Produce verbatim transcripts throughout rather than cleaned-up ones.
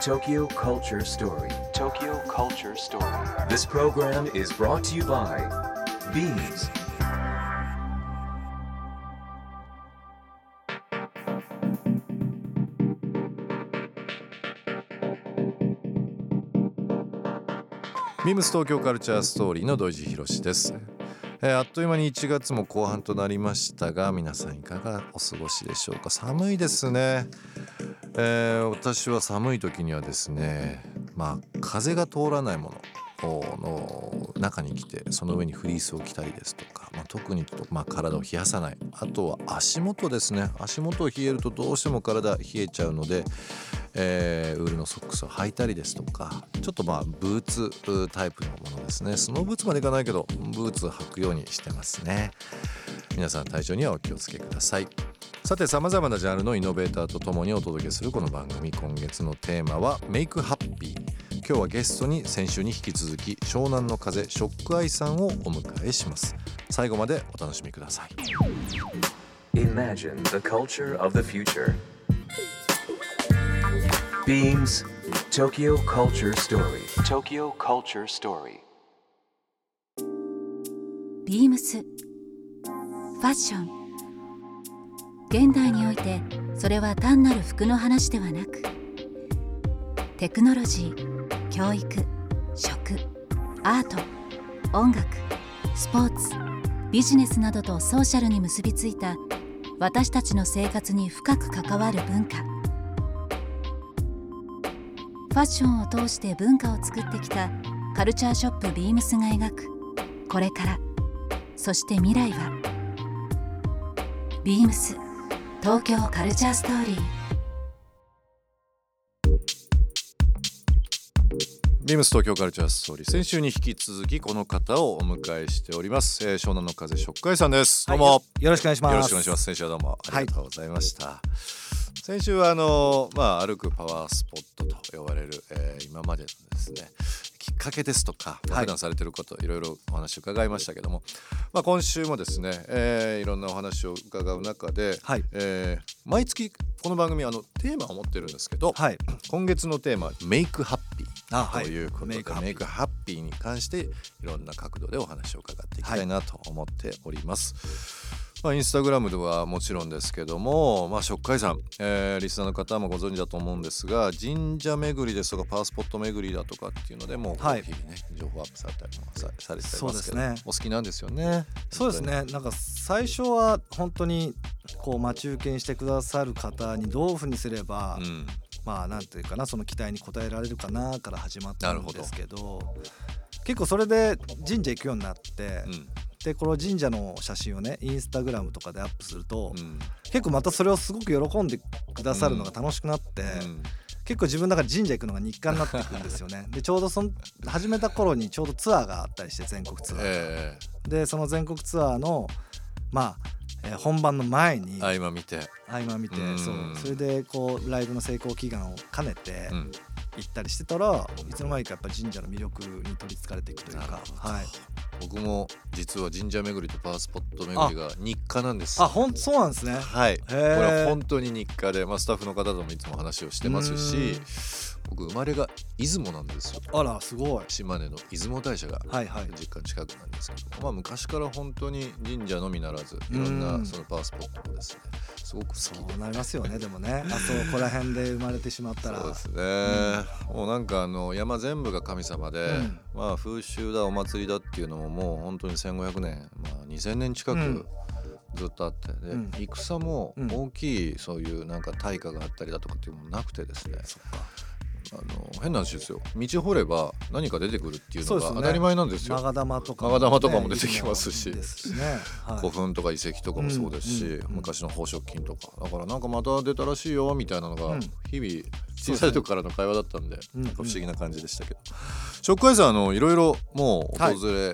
Tokyo Culture Story. Tokyo Culture Story. This program is brought to you by ビームス. ビームス 東京カルチャーストーリーの土井博史です。えー、あっという間にいちがつも後半となりましたが、皆さんいかがお過ごしでしょうか。寒いですね。えー、私は寒い時にはですね、まあ、風が通らないものの中に着て、その上にフリースを着たりですとか、まあ、特にちょっと、まあ、体を冷やさない、あとは足元ですね。足元を冷えるとどうしても体冷えちゃうので、えー、ウールのソックスを履いたりですとか、ちょっとまあブーツタイプのものですね。スノーブーツまでいかないけどブーツ履くようにしてますね。皆さん体調にはお気をつけください。さて、様々なジャンルのイノベーターとともにお届けするこの番組、今月のテーマはメイクハッピー。今日はゲストに先週に引き続き湘南の風ショックアイさんをお迎えします。最後までお楽しみください。 Imagine the culture of the future. Beams Tokyo Culture Story. Tokyo Culture Story. Beams ファッション。現代においてそれは単なる服の話ではなく、テクノロジー、教育、食、アート、音楽、スポーツ、ビジネスなどとソーシャルに結びついた私たちの生活に深く関わる文化。ファッションを通して文化を作ってきたカルチャーショップ ビームス が描くこれから、そして未来は ビームス東京カルチャーストーリー。ビームス東京カルチャーストーリー、先週に引き続きこの方をお迎えしております。えー、湘南の風ショックアイさんです。どうも、はい、よろしくお願いします。よろしくお願いします。先週はどうもありがとうございました。はい、先週はあの、まあ、歩くパワースポットと呼ばれる、えー、今までのですねきっかけですとか、普段されてること、はい、いろいろお話を伺いましたけども、まあ、今週もですね、えー、いろんなお話を伺う中で、はい、えー、毎月この番組あのテーマを持ってるんですけど、はい、今月のテーマはメイクハッピーということで、はい、メイクハッピーに関していろんな角度でお話を伺っていきたいなと思っております。はい、まあ、インスタグラムではもちろんですけども、まあ、ショックアイさん、えー、リスナーの方もご存知だと思うんですが、神社巡りですとかパワースポット巡りだとかっていうのでもう日々ね、はい、情報アップされたりもされてますけど、ね、お好きなんですよね。そうですね。なんか最初は本当にこう待ち受けにしてくださる方にどういうふうにすれば、うん、まあなんていうかな、その期待に応えられるかなから始まったんですけ ど, ど結構それで神社行くようになって、うん、でこの神社の写真をねインスタグラムとかでアップすると、うん、結構またそれをすごく喜んでくださるのが楽しくなって、うんうん、結構自分の中で神社行くのが日課になっていくんですよね。でちょうどその始めた頃にちょうどツアーがあったりして、全国ツアー、えー、でその全国ツアーのまあ、えー、本番の前に合間見て合間見て、うん、そう、それでこうライブの成功祈願を兼ねて、うん行ったりしてたら、いつの間にかやっぱ神社の魅力に取りつかれていくというか、はい、僕も実は神社巡りとパワースポット巡りが日課なんです。ああ、ほんそうなんですね。はい、これは本当に日課で、まあ、スタッフの方ともいつも話をしてますし、僕生まれが出雲なんですよ。あらすごい。島根の出雲大社が実家近くなんですけど、はいはい、まあ、昔から本当に神社のみならずいろんなそのパワースポットもですねすごく好きで、そうなりますよね。でもね、あそこら辺で生まれてしまったらそうですね、うん、もうなんかあの山全部が神様で、うん、まあ風習だお祭りだっていうのももう本当にせんごひゃくねん、まあ、にせんねん近く、うんずっとあってで、うん、戦も大きいそういうなんか対価があったりだとかっていうのもなくてですね、うん、そっか、あの変な話ですよ。道掘れば何か出てくるっていうのが当たり前なんですよ。長玉とかも、ね、長玉とかも出てきますし、いいですしね、はい、古墳とか遺跡とかもそうですし、うんうんうん、昔の宝飾品とかだから、なんかまた出たらしいよみたいなのが日々小さい時からの会話だったんで、うん、なんか不思議な感じでしたけど、うんうん、ショックアイさんいろいろもう訪れ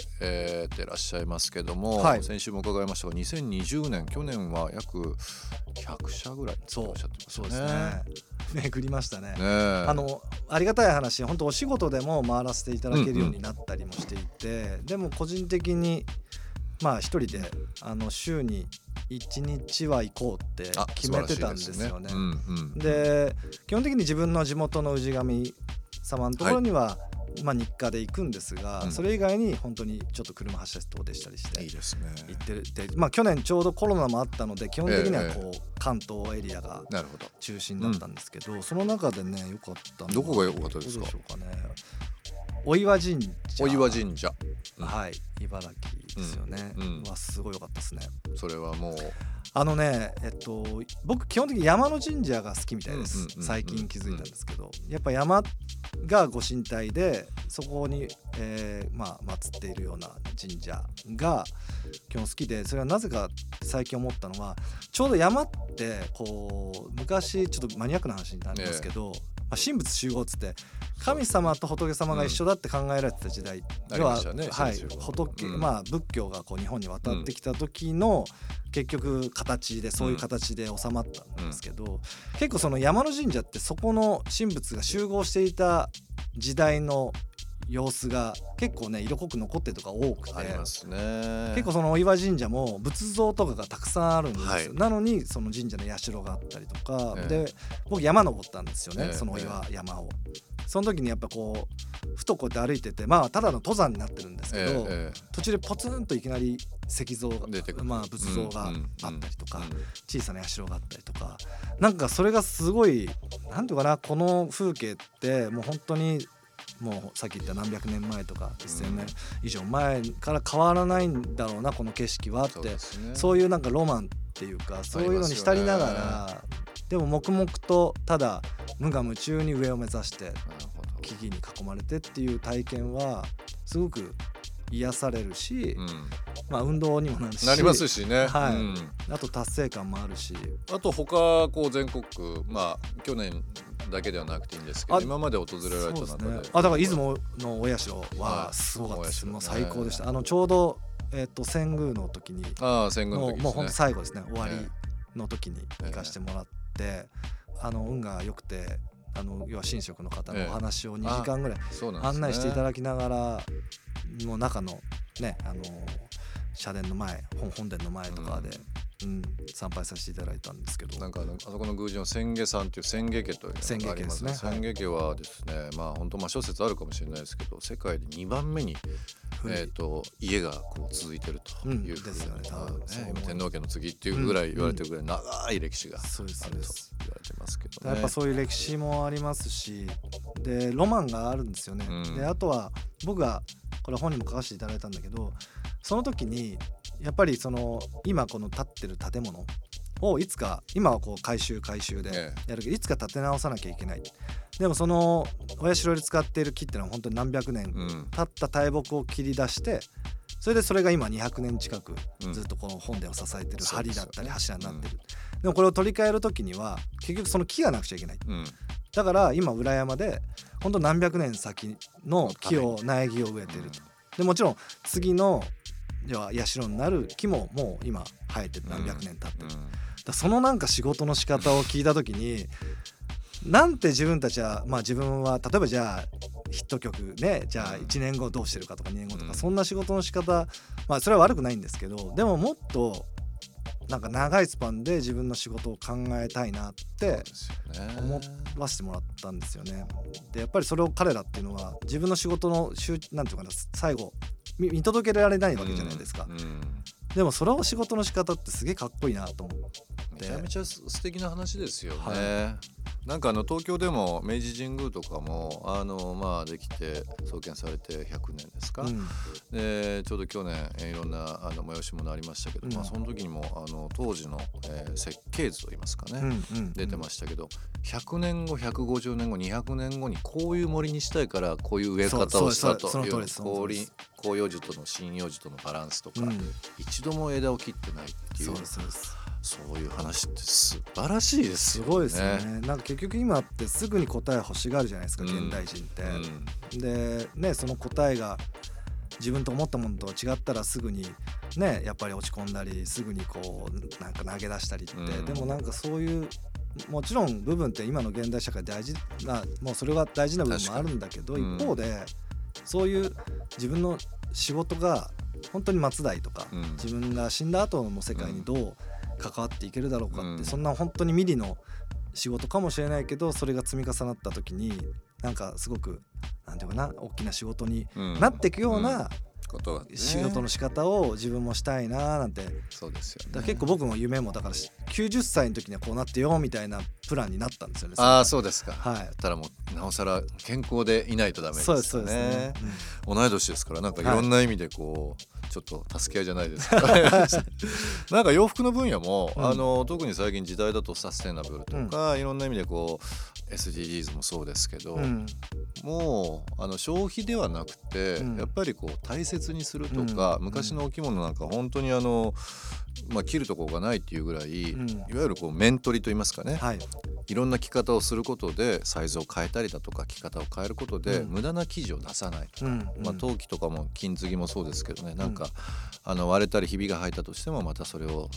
てらっしゃいますけども、はい、先週も伺いましたがにせんにじゅうねん去年は約ひゃくしゃぐらいおっしゃってましたね。そうですね、巡りました ね, ねあのありがたい話、本当お仕事でも回らせていただけるようになったりもしていて、うんうん、でも個人的にまあ一人であの週にいちにちは行こうって決めてたんですよね。で、うんうん、で基本的に自分の地元の氏神様のところには、はいまあ、日課で行くんですが、うん、それ以外に本当にちょっと車走ったり遠出したりしていいです、ね、行ってるって、まあ、去年ちょうどコロナもあったので基本的にはこう、えー、関東エリアが中心だったんですけ ど, ど、うん、その中でね良かったのどこが良かったですか？お岩神社、お岩神社、うん、はい茨城ですよね、うんうん、はすごい良かったですね。それはもうあのね、えっと、僕基本的に山の神社が好きみたいです、うんうんうんうん、最近気づいたんですけどやっぱ山がご神体でそこに、えーまあ、祀っているような神社が基本好きでそれはなぜか最近思ったのはちょうど山ってこう昔ちょっとマニアックな話になるんですけど、ええまあ、神仏集合っつって神様と仏様が一緒だって考えられてた時代では、うんねはい仏うんまあ、仏教がこう日本に渡ってきた時の結局形でそういう形で収まったんですけど、うんうん、結構その山の神社ってそこの神仏が集合していた時代の様子が結構ね色濃く残ってるとか多くてあります、ね、結構そのお岩神社も仏像とかがたくさんあるんですよ、はい、なのにその神社の社があったりとか、えー、で僕山登ったんですよね、えー、そのお岩山をその時にやっぱこうふとこうやって歩いててまあただの登山になってるんですけど、えー、途中でポツンといきなり石像が出てくる、まあ、仏像があったりとか、うんうんうん、小さな社があったりとかなんかそれがすごいなんていうかなこの風景ってもう本当にもうさっき言った何百年前とかせんねん以上前から変わらないんだろうなこの景色はってそうですね、そういうなんかロマンっていうかそういうのに浸りながらでも黙々とただ無我夢中に上を目指して木々に囲まれてっていう体験はすごく癒されるし、うんまあ、運動にもなるしなりますしね、はいうん、あと達成感もあるしあと他こう全国、まあ、去年だけではなくていいんですけど今まで訪れられた中 で, で、ね、あだから出雲のお社はすごかったです、はい、もう最高でした、ね、あのちょうど、えー、と遷宮の時にあ遷宮の時です、ね、もうほんと最後ですね終わりの時に行かせてもらって、ね、あの運が良くてあの要は神職の方のお話をにじかんぐらい案内していただきながらもう中のねあの社殿の前本殿の前とかで、うんうん、参拝させていただいたんですけどなんか あ, のあそこの宮司の千家さんという千家家というのがありますね千家家はですね、はい、まあ本当まあ諸説あるかもしれないですけど世界でにばんめに、えー、と家がこう続いてるというふうに、うんねね、今天皇家の次っていうぐらい言われてるぐらい長い歴史があると言われてますけどね、うん、やっぱそういう歴史もありますしでロマンがあるんですよね、うん、であとは僕がこれ本にも書かせていただいたんだけどその時にやっぱりその今この建ってる建物をいつか今はこう改修改修でやるけどいつか建て直さなきゃいけないでもそのお社で使っている木ってのは本当に何百年経った大木を切り出してそれでそれが今にひゃくねん近くずっとこの本殿を支えてる梁だったり柱になってるでもこれを取り替える時には結局その木がなくちゃいけないだから今裏山で本当何百年先の木を苗木を植えてるでもちろん次の要は社になる木ももう今生えて何百年経ってる、うんうん、だそのなんか仕事の仕方を聞いた時になんて自分たちはまあ自分は例えばじゃあヒット曲ねじゃあいちねんごどうしてるかとかにねんごとかそんな仕事の仕方まあそれは悪くないんですけどでももっとなんか長いスパンで自分の仕事を考えたいなって思わせてもらったんですよね。でやっぱりそれを彼らっていうのは自分の仕事のなんていうかな最後見届けられないわけじゃないですか、うんうん、でもそれを仕事の仕方ってすげえかっこいいなと思ってめちゃめちゃ素敵な話ですよね、はい、なんかあの東京でも明治神宮とかもあのまあできて創建されてひゃくねんですか、うん、でちょうど去年いろんなあの催し物ありましたけど、うんまあ、その時にもあの当時の、えー、設計図といいますかね、うんうんうん、出てましたけどひゃくねんごひゃくごじゅうねんごにひゃくねんごにこういう森にしたいからこういう植え方をしたという氷広葉樹との針葉樹とのバランスとか、うん、一度も枝を切ってないっていう、そうですそうです、そういう話って素晴らしいですよね。すごいですよね。なんか結局今ってすぐに答え欲しがるじゃないですか、うん、現代人って、うん、でねその答えが自分と思ったものと違ったらすぐにねやっぱり落ち込んだりすぐにこうなんか投げ出したりって、うん、でもなんかそういうもちろん部分って今の現代社会大事なもうそれは大事な部分もあるんだけど、うん、一方でそういう自分の仕事が本当に末代とか、うん、自分が死んだ後の世界にどう関わっていけるだろうかって、うん、そんな本当にミリの仕事かもしれないけど、それが積み重なった時になんかすごくなんていうかな、大きな仕事になっていくような、うんうん、ことはね、仕事の仕方を自分もしたいななんて。そうですよね、だ結構僕も夢もだからきゅうじゅっさいの時にはこうなってよみたいなプランになったんですよね。ああそうですか、はい、たらもうなおさら健康でいないとダメですね。そうですそうですね、うん、同い年ですからなんかいろんな意味でこう、はい、ちょっと助け合いじゃないですかなんか洋服の分野も、うん、あの特に最近時代だとサステナブルとか、うん、いろんな意味でこう エスディージーズ もそうですけど、うん、もうあの消費ではなくて、うん、やっぱりこう大切にするとか、うん、昔のお着物なんか本当にあの、まあ、着るところがないっていうぐらい、うん、いわゆるこう面取りといいますかね、はい、いろんな着方をすることでサイズを変えたりだとか着方を変えることで、うん、無駄な生地を出さないとか、うんまあ、陶器とかも金継ぎもそうですけどね、うん、なんかあの割れたりひびが入ったとしてもまたそれを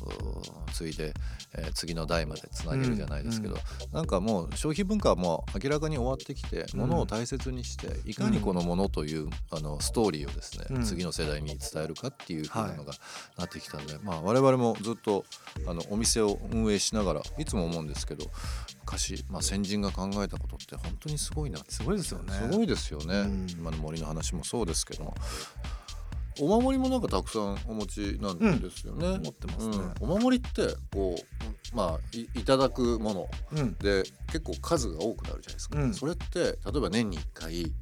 継いで、えー、次の代までつなげるじゃないですけど、うん、なんかもう消費文化はもう明らかに終わってきて、うん、物を大切にしていかにこの物というあのストーリーをですね、うん、次の世代に伝えるかっていう風なのがなってきたので、はいまあ、我々もずっとあのお店を運営しながらいつも思うんですけど昔、まあ、先人が考えたことって本当にすごいなってすごいですよね。すごいですよね、うん、今の森の話もそうですけどもお守りもなんかたくさんお持ちなんですよね、うん、持ってますね、うん、お守りってこう、まあ、い, いただくもの、うん、で結構数が多くなるじゃないですか、うん、それって例えば年にいっかい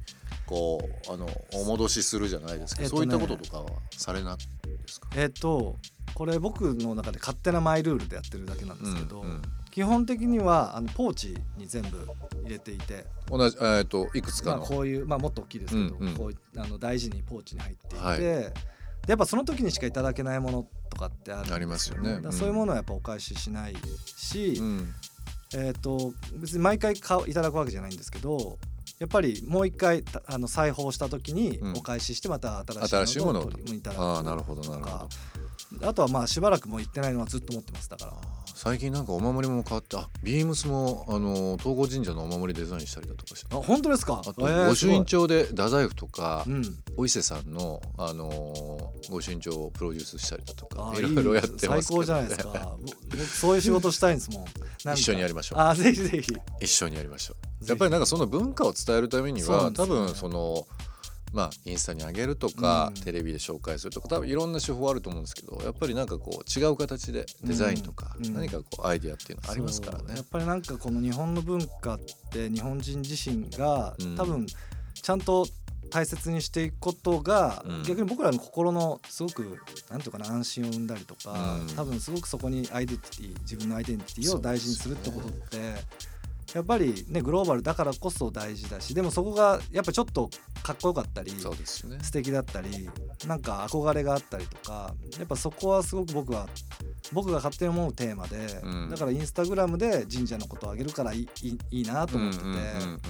こうあのお戻しするじゃないですか、えっとね、そういったこととかはされないですか。えっとこれ僕の中で勝手なマイルールでやってるだけなんですけど、うんうん、基本的にはあのポーチに全部入れていて同じ、えー、っといくつかの、まあ、こういう、まあ、もっと大きいですけど、うんうん、こうあの大事にポーチに入っていて、はい、でやっぱその時にしかいただけないものとかってあるんですよね。ありますよね、うん、だからそういうものはやっぱお返ししないし、うんえー、っと別に毎回買ういただくわけじゃないんですけどやっぱりもう一回あの再訪した時にお返ししてまた新しいものを取りいただくとか、うん、あー、なるほどなるほど。あとはまあしばらくもう行ってないのはずっと持ってます。だから最近なんかお守りも変わって、あ、ビームス もあの東郷神社のお守りデザインしたりだとかして。あ、本当ですか。あと御朱印帳で太宰府とか、えー、お伊勢さんの、あのー、御朱印帳をプロデュースしたりだとかいろいろやってますけど、ね、最高じゃないですかそういう仕事したいんですもん。なんか一緒にやりましょう。あ、ぜひぜひ一緒にやりましょう。やっぱりなんかその文化を伝えるためには、ね、多分そのまあ、インスタに上げるとか、うん、テレビで紹介するとか多分いろんな手法あると思うんですけどやっぱりなんかこう違う形でデザインとか、うん、何かこうアイディアっていうのがありますからね。やっぱりなんかこの日本の文化って日本人自身が多分ちゃんと大切にしていくことが、うん、逆に僕らの心のすごくなんていうかな安心を生んだりとか、うん、多分すごくそこにアイデンティティ自分のアイデンティティを大事にするってことってやっぱりねグローバルだからこそ大事だしでもそこがやっぱちょっとかっこよかったり、そうですね、素敵だったりなんか憧れがあったりとかやっぱそこはすごく僕は僕が勝手に思うテーマで、うん、だからインスタグラムで神社のことをあげるからい い, い, いなと思ってて、うんうんうんうん、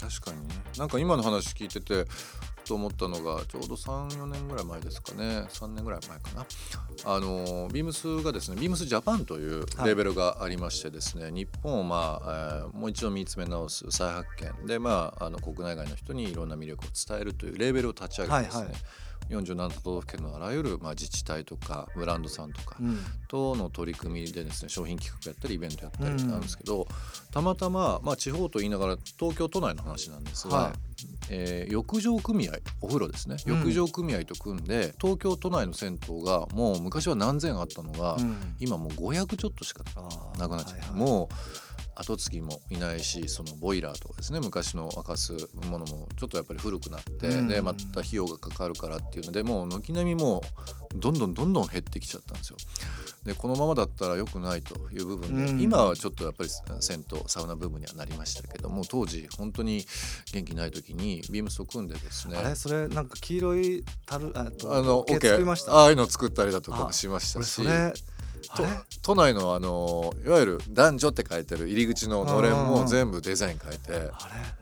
確かにね。なんか今の話聞いててと思ったのがちょうど さん,よ 年ぐらい前ですかねさんねんぐらい前かなあの ビームス がですね ビームス ジャパンというレーベルがありましてですね、はい、日本を、まあえー、もう一度見つめ直す再発見で、まあ、あの国内外の人にいろんな魅力を伝えるというレーベルを立ち上げてですね、はいはいよんじゅうなな都道府県のあらゆるまあ自治体とかブランドさんとかとの取り組みでですね商品企画やったりイベントやったりなんですけどたまたままあ地方と言いながら東京都内の話なんですがえ浴場組合お風呂ですね浴場組合と組んで東京都内の銭湯がもう昔は何千あったのが今もうごひゃくちょっとしかなくなっちゃってもう後継ぎもいないしそのボイラーとかですね昔の沸かすものもちょっとやっぱり古くなって、うん、でまた費用がかかるからっていうのでもう軒並みもうどんどんどんどん減ってきちゃったんですよ。でこのままだったら良くないという部分で、うん、今はちょっとやっぱり銭湯サウナブームにはなりましたけども当時本当に元気ない時にビームスを組んでですねあれそれなんか黄色いたるあのオッケーああいうの作ったりだとかもしましたし都内 の, あのいわゆる男女って書いてる入り口ののれんも全部デザイン変えてあれ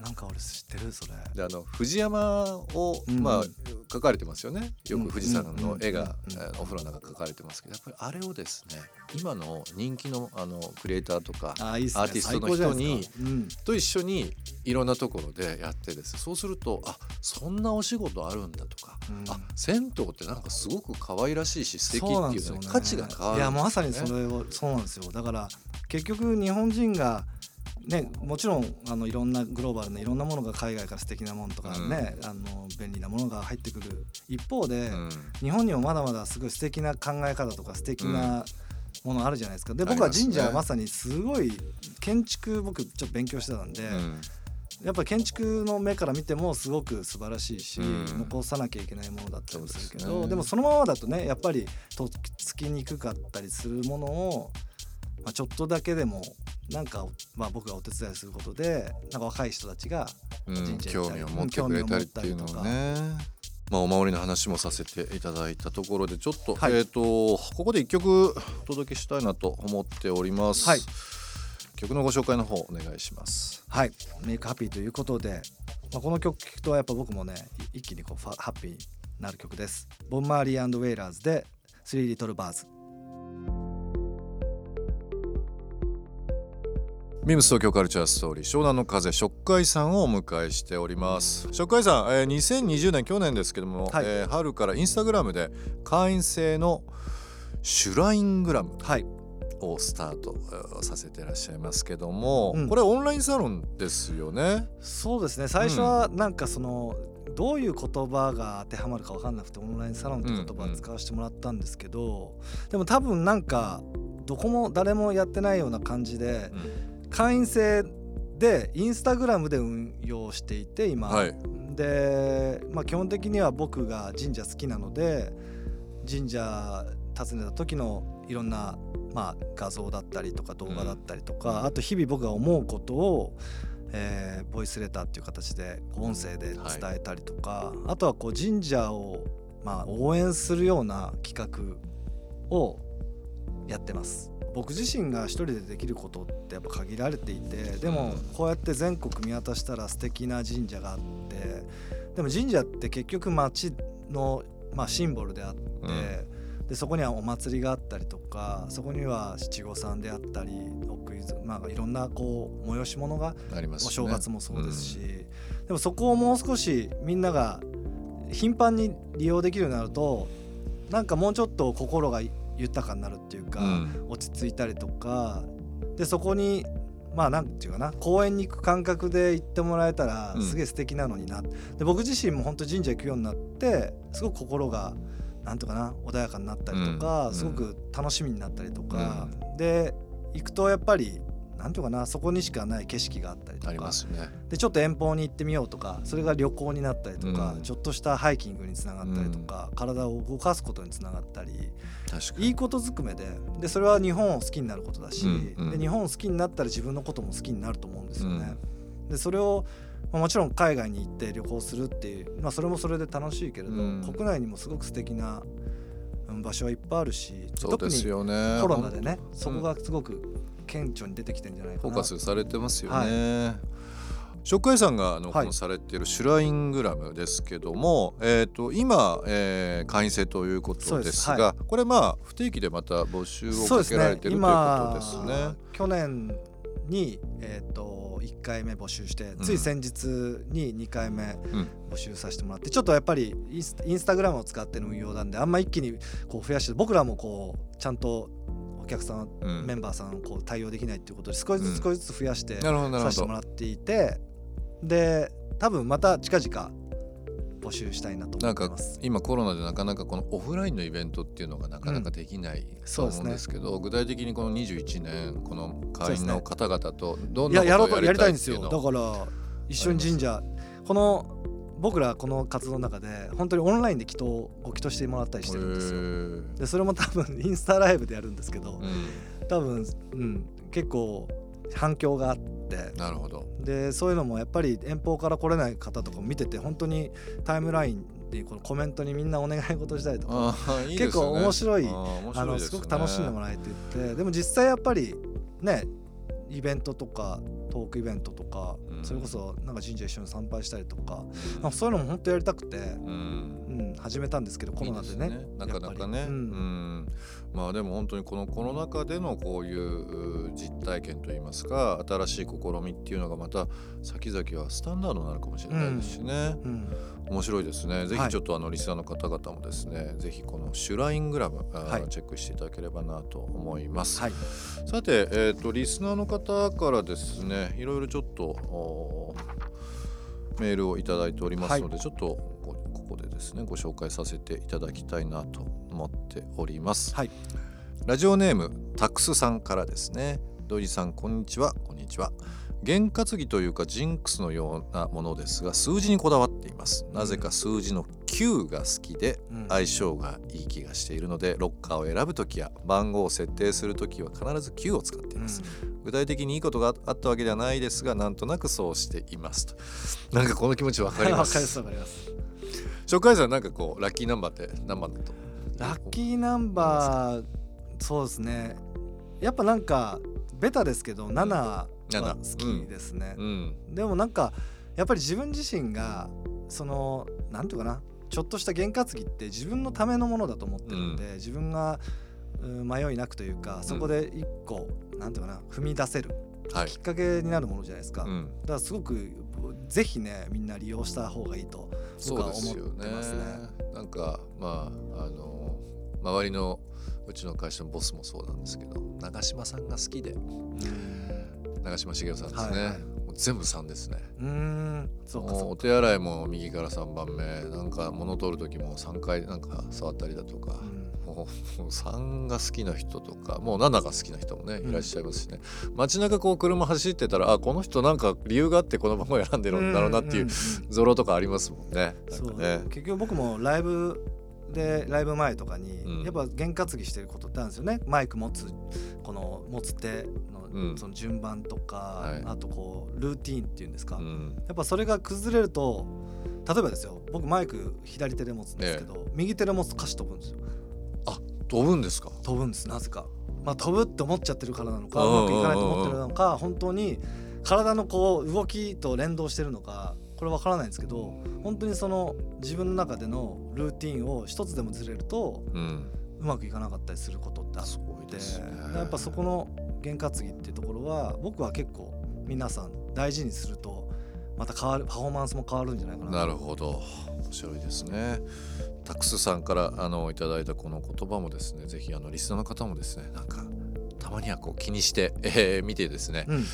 なんか俺知ってるそれであの藤山を、うんまあ、描かれてますよねよく富士山の絵が、うんうんうん、お風呂の中描かれてますけどやっぱりあれをですね今の人気 の, あのクリエイターとかアーティストの人に、うん、と一緒にいろんなところでやってですそうするとあそんなお仕事あるんだとか、うん、あ銭湯ってなんかすごく可愛らしいし素敵っていう、ね、価値が変わるんですよね。いやまさにそれをそうなんですよ。だから結局日本人がね、もちろんあのいろんなグローバルないろんなものが海外から素敵なものとかね、うん、あの便利なものが入ってくる一方で、うん、日本にもまだまだすごい素敵な考え方とか素敵なものあるじゃないですか。で僕は神社はまさにすごい建築僕ちょっと勉強してたんで、うん、やっぱ建築の目から見てもすごく素晴らしいし、うん、残さなきゃいけないものだったりするけど、 で,、ね、でもそのままだとねやっぱりとっつきにくかったりするものを、まあ、ちょっとだけでもなんか、まあ、僕がお手伝いすることでなんか若い人たちが人生に、うん、興味を持ってくれたりっていうのはね、まあ、お守りの話もさせていただいたところでちょっと、はい、えーとここでいっきょくお届けしたいなと思っております、はい、曲のご紹介の方お願いします。はい、メイクハッピーということで、まあ、この曲聴くとやっぱ僕もね一気にこうハッピーになる曲です。ボンマーリー&ウェイラーズでスリーリトルバーズ。ビームス東京カルチャーストーリー湘南の風しょっかいさんをお迎えしております。しょっかいさん、えー、にせんにじゅうねん去年ですけども、はい、えー、春からインスタグラムで会員制のシュライングラムをスタートさせていらっしゃいますけども、うん、これオンラインサロンですよね。そうですね、最初はなんかその、うん、どういう言葉が当てはまるか分かんなくてオンラインサロンって言葉を使わせてもらったんですけど、うんうん、でも多分なんかどこも誰もやってないような感じで、うん、会員制でインスタグラムで運用していて今、はい、で、まあ、基本的には僕が神社好きなので神社訪ねた時のいろんな、まあ、画像だったりとか動画だったりとか、うん、あと日々僕が思うことを、えー、ボイスレターっていう形で音声で伝えたりとか、はい、あとはこう神社を、まあ、応援するような企画をやってます。僕自身が一人でできることってやっぱ限られていて、でもこうやって全国見渡したら素敵な神社があって、でも神社って結局町の、まあ、シンボルであって、うん、でそこにはお祭りがあったりとか、そこには七五三であったり奥伊豆、まあ、いろんなこう催し物があります、ね、お正月もそうですし、うん、でもそこをもう少しみんなが頻繁に利用できるようになるとなんかもうちょっと心が豊かになるっていうか、うん、落ち着いたりとかで、そこにまあなんていうかな、公園に行く感覚で行ってもらえたらすげえ素敵なのにな、うん、で僕自身も本当神社行くようになってすごく心がなんとかな穏やかになったりとか、うん、すごく楽しみになったりとか、うん、で行くとやっぱりなんていうかな、そこにしかない景色があったりとかありますね。でちょっと遠方に行ってみようとか、それが旅行になったりとか、うん、ちょっとしたハイキングにつながったりとか、うん、体を動かすことにつながったり、確かにいいことずくめ で, でそれは日本を好きになることだし、うんうん、で日本を好きになったら自分のことも好きになると思うんですよね、うん、でそれを、まあ、もちろん海外に行って旅行するっていう、まあ、それもそれで楽しいけれど、うん、国内にもすごく素敵な場所はいっぱいあるし、そうですよね、特にコロナでね、うん、そこがすごく顕著に出てきてんじゃないかな、フォーカスされてますよね、はい、しょっかいさんがあの、はい、このされているシュライングラムですけども、えー、と今、えー、会員制ということですが、はい、これまあ不定期でまた募集をかけられている、ね、ということですね。去年に、えー、といっかいめ募集してつい先日ににかいめ募集させてもらって、うん、ちょっとやっぱりインスタグラムを使っての運用なんであんま一気にこう増やして、僕らもこうちゃんとお客さん、うん、メンバーさんをこう対応できないということで少しずつ少しずつ増やして、うん、させてもらっていて、で多分また近々募集したいなと思ってます。なんか今コロナでなかなかこのオフラインのイベントっていうのがなかなかできないと思うんですけど、うん、そうですね、具体的にこのにじゅういちねんこの会員の方々とどんなことをやりたいっていうのを、いや、やろうと、やりたいんですよ。だから一緒に神社、この僕らこの活動の中で本当にオンラインで祈祷ご祈祷してもらったりしてるんですよ。でそれも多分インスタライブでやるんですけど、うん、多分、うん、結構反響があって、なるほど、でそういうのもやっぱり遠方から来れない方とか見てて本当にタイムラインでこのコメントにみんなお願い事したりとか、いい、ね、結構面白い、あ面白いですね、あのすごく楽しんでもらえていて、でも実際やっぱりねイベントとかトークイベントとか、うん、それこそなんか神社一緒に参拝したりとか、うん、なんかそういうのも本当やりたくて、うんうん、始めたんですけどコロナで ね, いいですね、なかなかね、うんうん、まあでも本当にこのコロナ禍でのこういう実体験といいますか、新しい試みっていうのがまた先々はスタンダードになるかもしれないですしね、うんうん、面白いですね。ぜひちょっとあのリスナーの方々もですね、はい、ぜひこのシュライングラム、はい、チェックしていただければなと思います、はい、さて、えーと、リスナーの方からですね、いろいろちょっとメールをいただいておりますので、はい、ちょっとここでですねご紹介させていただきたいなと思っております、はい、ラジオネームタクスさんからですね。土井さんこんにちは。こんにちは。験担ぎというかジンクスのようなものですが、数字にこだわっています。なぜか数字のきゅうが好きで相性がいい気がしているので、ロッカーを選ぶときや番号を設定するときは必ずきゅうを使っています。具体的にいいことがあったわけではないですが、なんとなくそうしていますと。なんかこの気持ちわかります。わかります。紹介さん、なんかこうラッキーナンバーって何番だと？ラッキーナンバー、そうですね、やっぱなんかベタですけど、ななは好きですね、うんうん、でもなんかやっぱり自分自身がそのなんていうかな、ちょっとした験担ぎって自分のためのものだと思ってるんで、うん、自分が迷いなくというか、そこで一個、うん、なんていうかな、踏み出せるきっかけになるものじゃないですか、はい、うん、だからすごくぜひね、みんな利用した方がいいと僕は思ってますね。なんか、まあ、あの周りのうちの会社のボスもそうなんですけど、長嶋さんが好きで、長嶋茂雄さんですね、はいはい、もう全部さんですね。うーん、そうかそうか。お手洗いも右からさんばんめ、なんか物取る時もさんかいなんか触ったりだとか、うん、もうさんが好きな人とか、もうななが好きな人もねいらっしゃいますしね、うん、街中こう車走ってたら、あ、この人なんか理由があってこの番号選んでるんだろうなっていうゾロとかありますもんね。なんかね、そう、結局僕もライブでライブ前とかにやっぱ験担ぎしてることってあるんですよね、うん、マイク持つこの持つ手のその順番とか、うん、はい、あとこうルーティーンっていうんですか、うん、やっぱそれが崩れると、例えばですよ、僕マイク左手で持つんですけど、ええ、右手で持つと歌詞飛ぶんですよ。あ、飛ぶんですか？飛ぶんです。なぜか、まあ、飛ぶって思っちゃってるからなのか、うまくいかないと思ってるのか、本当に体のこう動きと連動してるのか、これ分からないんですけど、本当にその自分の中でのルーティンを一つでもずれると、うん、うまくいかなかったりすることってあって、すごいですね、やっぱそこの験担ぎっていうところは僕は結構皆さん大事にすると、また変わるパフォーマンスも変わるんじゃないかな。なるほど、面白いですね。タクスさんからあのいただいたこの言葉もですね、ぜひあのリスナーの方もですね、なんかたまにはこう気にして、えー、見てですね、うん、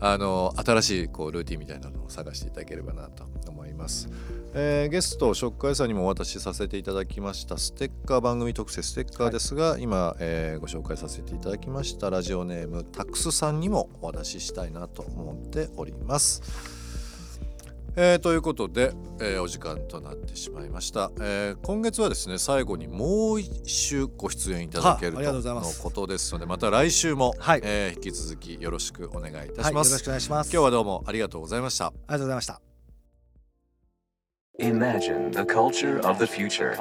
あの新しいこうルーティンみたいなのを探していただければなと思います、えー、ゲストショックアイさんにもお渡しさせていただきましたステッカー、番組特製ステッカーですが、はい、今、えー、ご紹介させていただきましたラジオネームタクスさんにもお渡ししたいなと思っております。えー、ということで、えー、お時間となってしまいました、えー、今月はですね、最後にもう一週ご出演いただけるとのことですので、また来週も、はい、えー、引き続きよろしくお願いいたします、はい、よろしくお願いします。今日はどうもありがとうございました。ありがとうございました。 Imagine the culture of the future.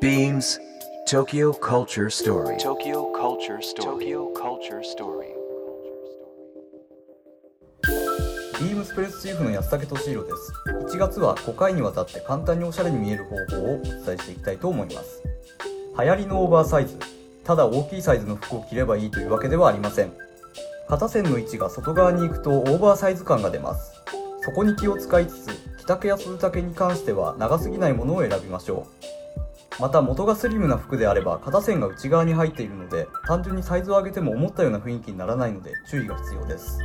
Beams Tokyo Culture Story. Tokyo Culture Story。ビームスプレスチーフの安武俊弘です。いちがつはごかいにわたって簡単におしゃれに見える方法をお伝えしていきたいと思います。流行りのオーバーサイズ、ただ大きいサイズの服を着ればいいというわけではありません。肩線の位置が外側に行くとオーバーサイズ感が出ます。そこに気を使いつつ、着丈や袖丈に関しては長すぎないものを選びましょう。また元がスリムな服であれば肩線が内側に入っているので、単純にサイズを上げても思ったような雰囲気にならないので注意が必要です。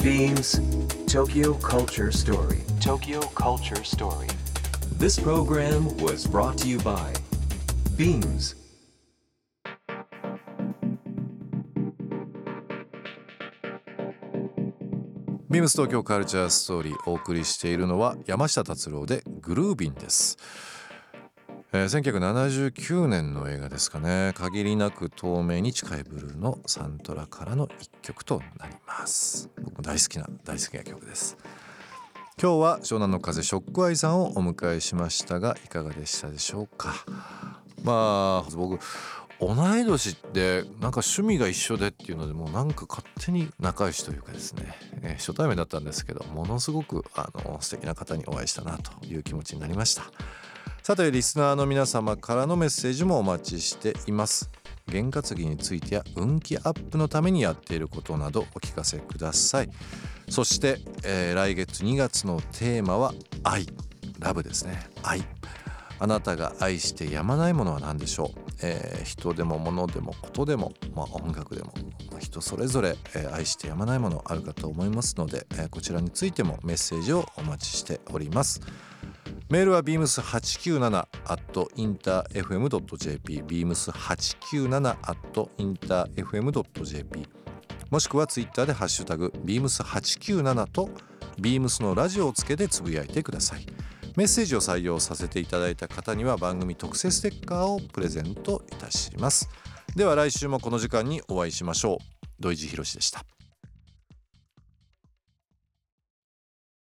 Beams Tokyo Culture Story. Tokyo Culture Story. This program was brought to you by Beams. Beams 東京カルチャーストーリー、お送りしているのは山下達郎でグルービンです。えー、せんきゅうひゃくななじゅうきゅうねんの映画ですかね、限りなく透明に近いブルーのサントラからの一曲となります。僕も大好きな大好きな曲です。今日は湘南の風ショックアイさんをお迎えしましたが、いかがでしたでしょうか。まあ僕同い年ってなんか趣味が一緒でっていうのでもうなんか勝手に仲良しというかですね、えー、初対面だったんですけど、ものすごくあの素敵な方にお会いしたなという気持ちになりました。さて、リスナーの皆様からのメッセージもお待ちしています。験担ぎについてや運気アップのためにやっていることなどお聞かせください。そして、えー、来月にがつのテーマは愛、ラブですね。愛、あなたが愛してやまないものは何でしょう。えー、人でも物でもことでも、まあ、音楽でも、まあ、人それぞれ、えー、愛してやまないものあるかと思いますので、えー、こちらについてもメッセージをお待ちしております。メールは ビームスはちきゅうなな アット インターエフエム ドット ジェーピー ビームスはちきゅうなな アット インターエフエム ドット ジェーピー もしくはツイッターでハッシュタグ ビームスはちきゅうなな と ビームス のラジオをつけてつぶやいてください。メッセージを採用させていただいた方には番組特製ステッカーをプレゼントいたします。では来週もこの時間にお会いしましょう。土井地博史でした。